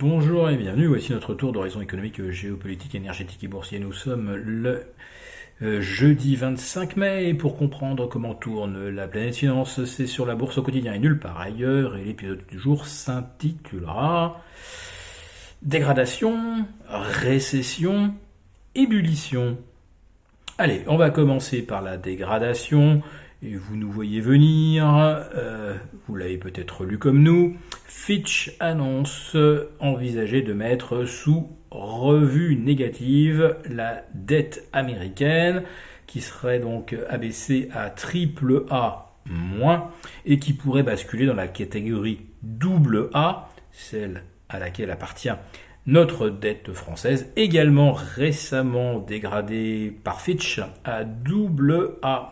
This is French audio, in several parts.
Bonjour et bienvenue, voici notre tour d'horizon économique, géopolitique, énergétique et boursier. Nous sommes le jeudi 25 mai et pour comprendre comment tourne la planète finance, c'est sur la bourse au quotidien et nulle part ailleurs. Et l'épisode du jour s'intitulera Dégradation, récession, ébullition. Allez, on va commencer par la dégradation. Et vous nous voyez venir, vous l'avez peut-être lu comme nous, Fitch annonce envisager de mettre sous revue négative la dette américaine, qui serait donc abaissée à AAA- et qui pourrait basculer dans la catégorie AA, celle à laquelle appartient notre dette française, également récemment dégradée par Fitch à AA-.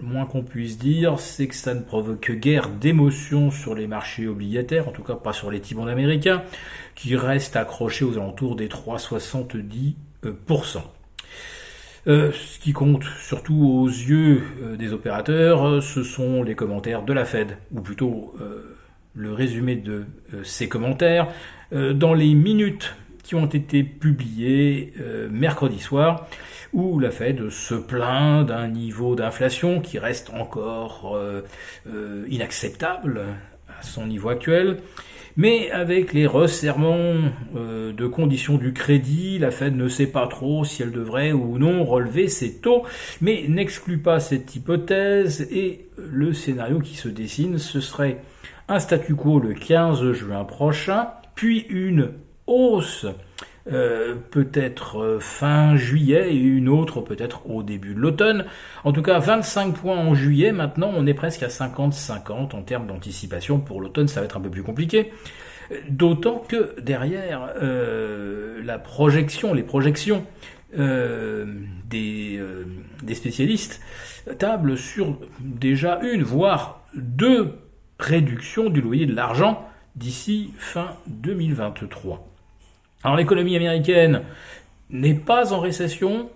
Le moins qu'on puisse dire, c'est que ça ne provoque guère d'émotion sur les marchés obligataires, en tout cas pas sur les T-Bonds américains, qui restent accrochés aux alentours des 3,70%. Ce qui compte surtout aux yeux des opérateurs, ce sont les commentaires de la Fed, ou plutôt le résumé de ces commentaires, dans les minutes qui ont été publiées mercredi soir, où la Fed se plaint d'un niveau d'inflation qui reste encore inacceptable à son niveau actuel. Mais avec les resserrements de conditions du crédit, la Fed ne sait pas trop si elle devrait ou non relever ses taux, mais n'exclut pas cette hypothèse, et le scénario qui se dessine, ce serait un statu quo le 15 juin prochain, puis une hausse peut-être fin juillet et une autre peut-être au début de l'automne. En tout cas, 25 points en juillet. Maintenant, on est presque à 50-50 en termes d'anticipation. Pour l'automne, ça va être un peu plus compliqué. D'autant que derrière les projections des spécialistes tablent sur déjà une, voire deux réductions du loyer de l'argent d'ici fin 2023. Alors l'économie américaine n'est pas en récession,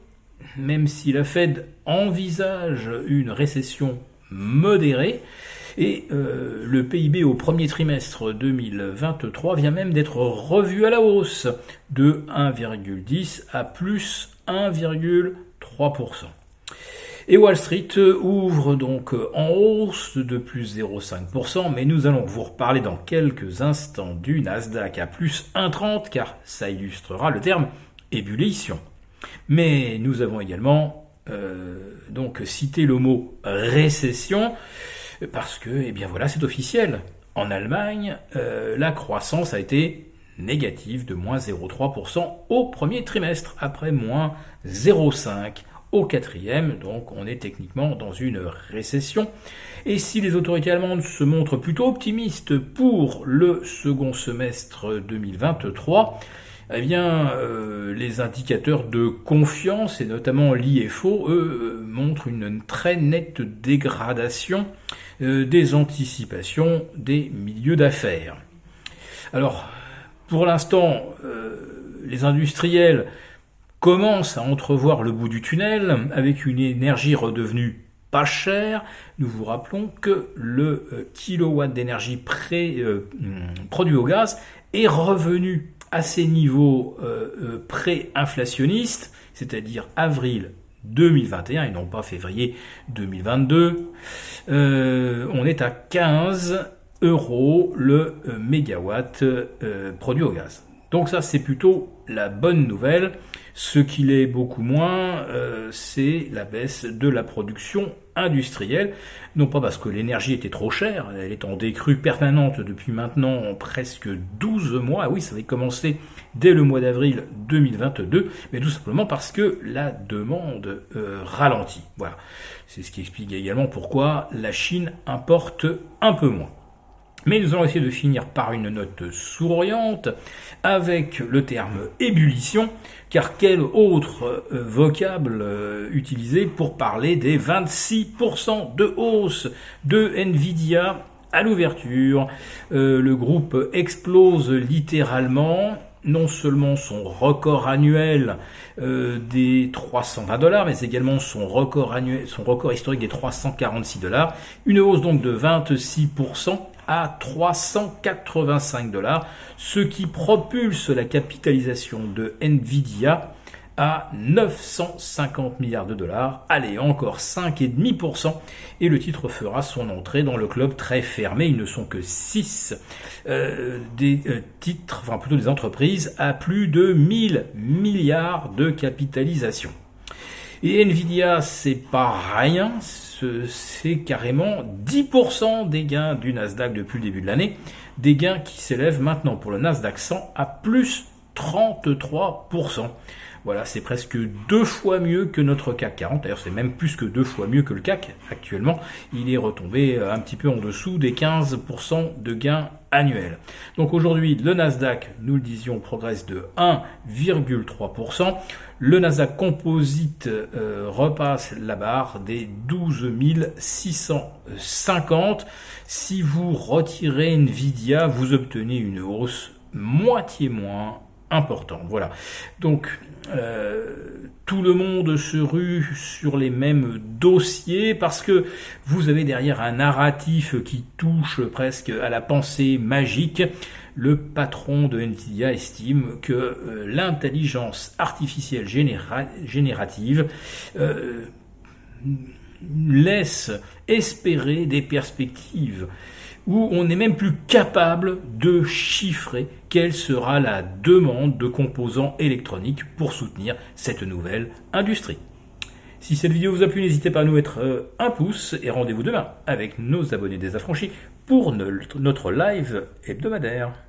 même si la Fed envisage une récession modérée, et le PIB au premier trimestre 2023 vient même d'être revu à la hausse de 1,10 à plus 1,3%. Et Wall Street ouvre donc en hausse de plus 0,5%, mais nous allons vous reparler dans quelques instants du Nasdaq à plus 1,30, car ça illustrera le terme ébullition. Mais nous avons également donc cité le mot récession, parce que, eh bien voilà, c'est officiel. En Allemagne, la croissance a été négative de moins 0,3% au premier trimestre, après moins 0,5%. Au quatrième, donc on est techniquement dans une récession. Et si les autorités allemandes se montrent plutôt optimistes pour le second semestre 2023, eh bien les indicateurs de confiance, et notamment l'IFO, eux, montrent une très nette dégradation des anticipations des milieux d'affaires. Alors, pour l'instant, les industriels commence à entrevoir le bout du tunnel avec une énergie redevenue pas chère. Nous vous rappelons que le kilowatt d'énergie produit au gaz est revenu à ses niveaux pré-inflationnistes, c'est-à-dire avril 2021 et non pas février 2022. On est à 15 € le mégawatt produit au gaz. Donc ça, c'est plutôt la bonne nouvelle. Ce qu'il est beaucoup moins, c'est la baisse de la production industrielle. Non pas parce que l'énergie était trop chère, elle est en décrue permanente depuis maintenant presque 12 mois. Oui, ça avait commencé dès le mois d'avril 2022, mais tout simplement parce que la demande ralentit. Voilà, c'est ce qui explique également pourquoi la Chine importe un peu moins. Mais nous allons essayer de finir par une note souriante avec le terme ébullition, car quel autre vocable utiliser pour parler des 26% de hausse de Nvidia à l'ouverture. Le groupe explose littéralement non seulement son record annuel des $320, mais également son record historique des $346, une hausse donc de 26%. à 385 $, ce qui propulse la capitalisation de Nvidia à 950 milliards de $, allez encore 5,5%, et le titre fera son entrée dans le club très fermé. Ils ne sont que 6 des entreprises à plus de 1000 milliards de capitalisation. Et Nvidia, c'est pas rien, c'est carrément 10% des gains du Nasdaq depuis le début de l'année, des gains qui s'élèvent maintenant pour le Nasdaq 100 à plus 33%. Voilà, c'est presque 2 fois mieux que notre CAC 40. D'ailleurs, c'est même plus que 2 fois mieux que le CAC. Actuellement, il est retombé un petit peu en dessous des 15% de gains annuels. Donc aujourd'hui, le Nasdaq, nous le disions, progresse de 1,3%. Le Nasdaq Composite repasse la barre des 12 650. Si vous retirez Nvidia, vous obtenez une hausse moitié moins importante. Voilà. Donc tout le monde se rue sur les mêmes dossiers parce que vous avez derrière un narratif qui touche presque à la pensée magique. Le patron de Nvidia estime que l'intelligence artificielle générative laisse espérer des perspectives où on n'est même plus capable de chiffrer quelle sera la demande de composants électroniques pour soutenir cette nouvelle industrie. Si cette vidéo vous a plu, n'hésitez pas à nous mettre un pouce et rendez-vous demain avec nos abonnés désaffranchis pour notre live hebdomadaire.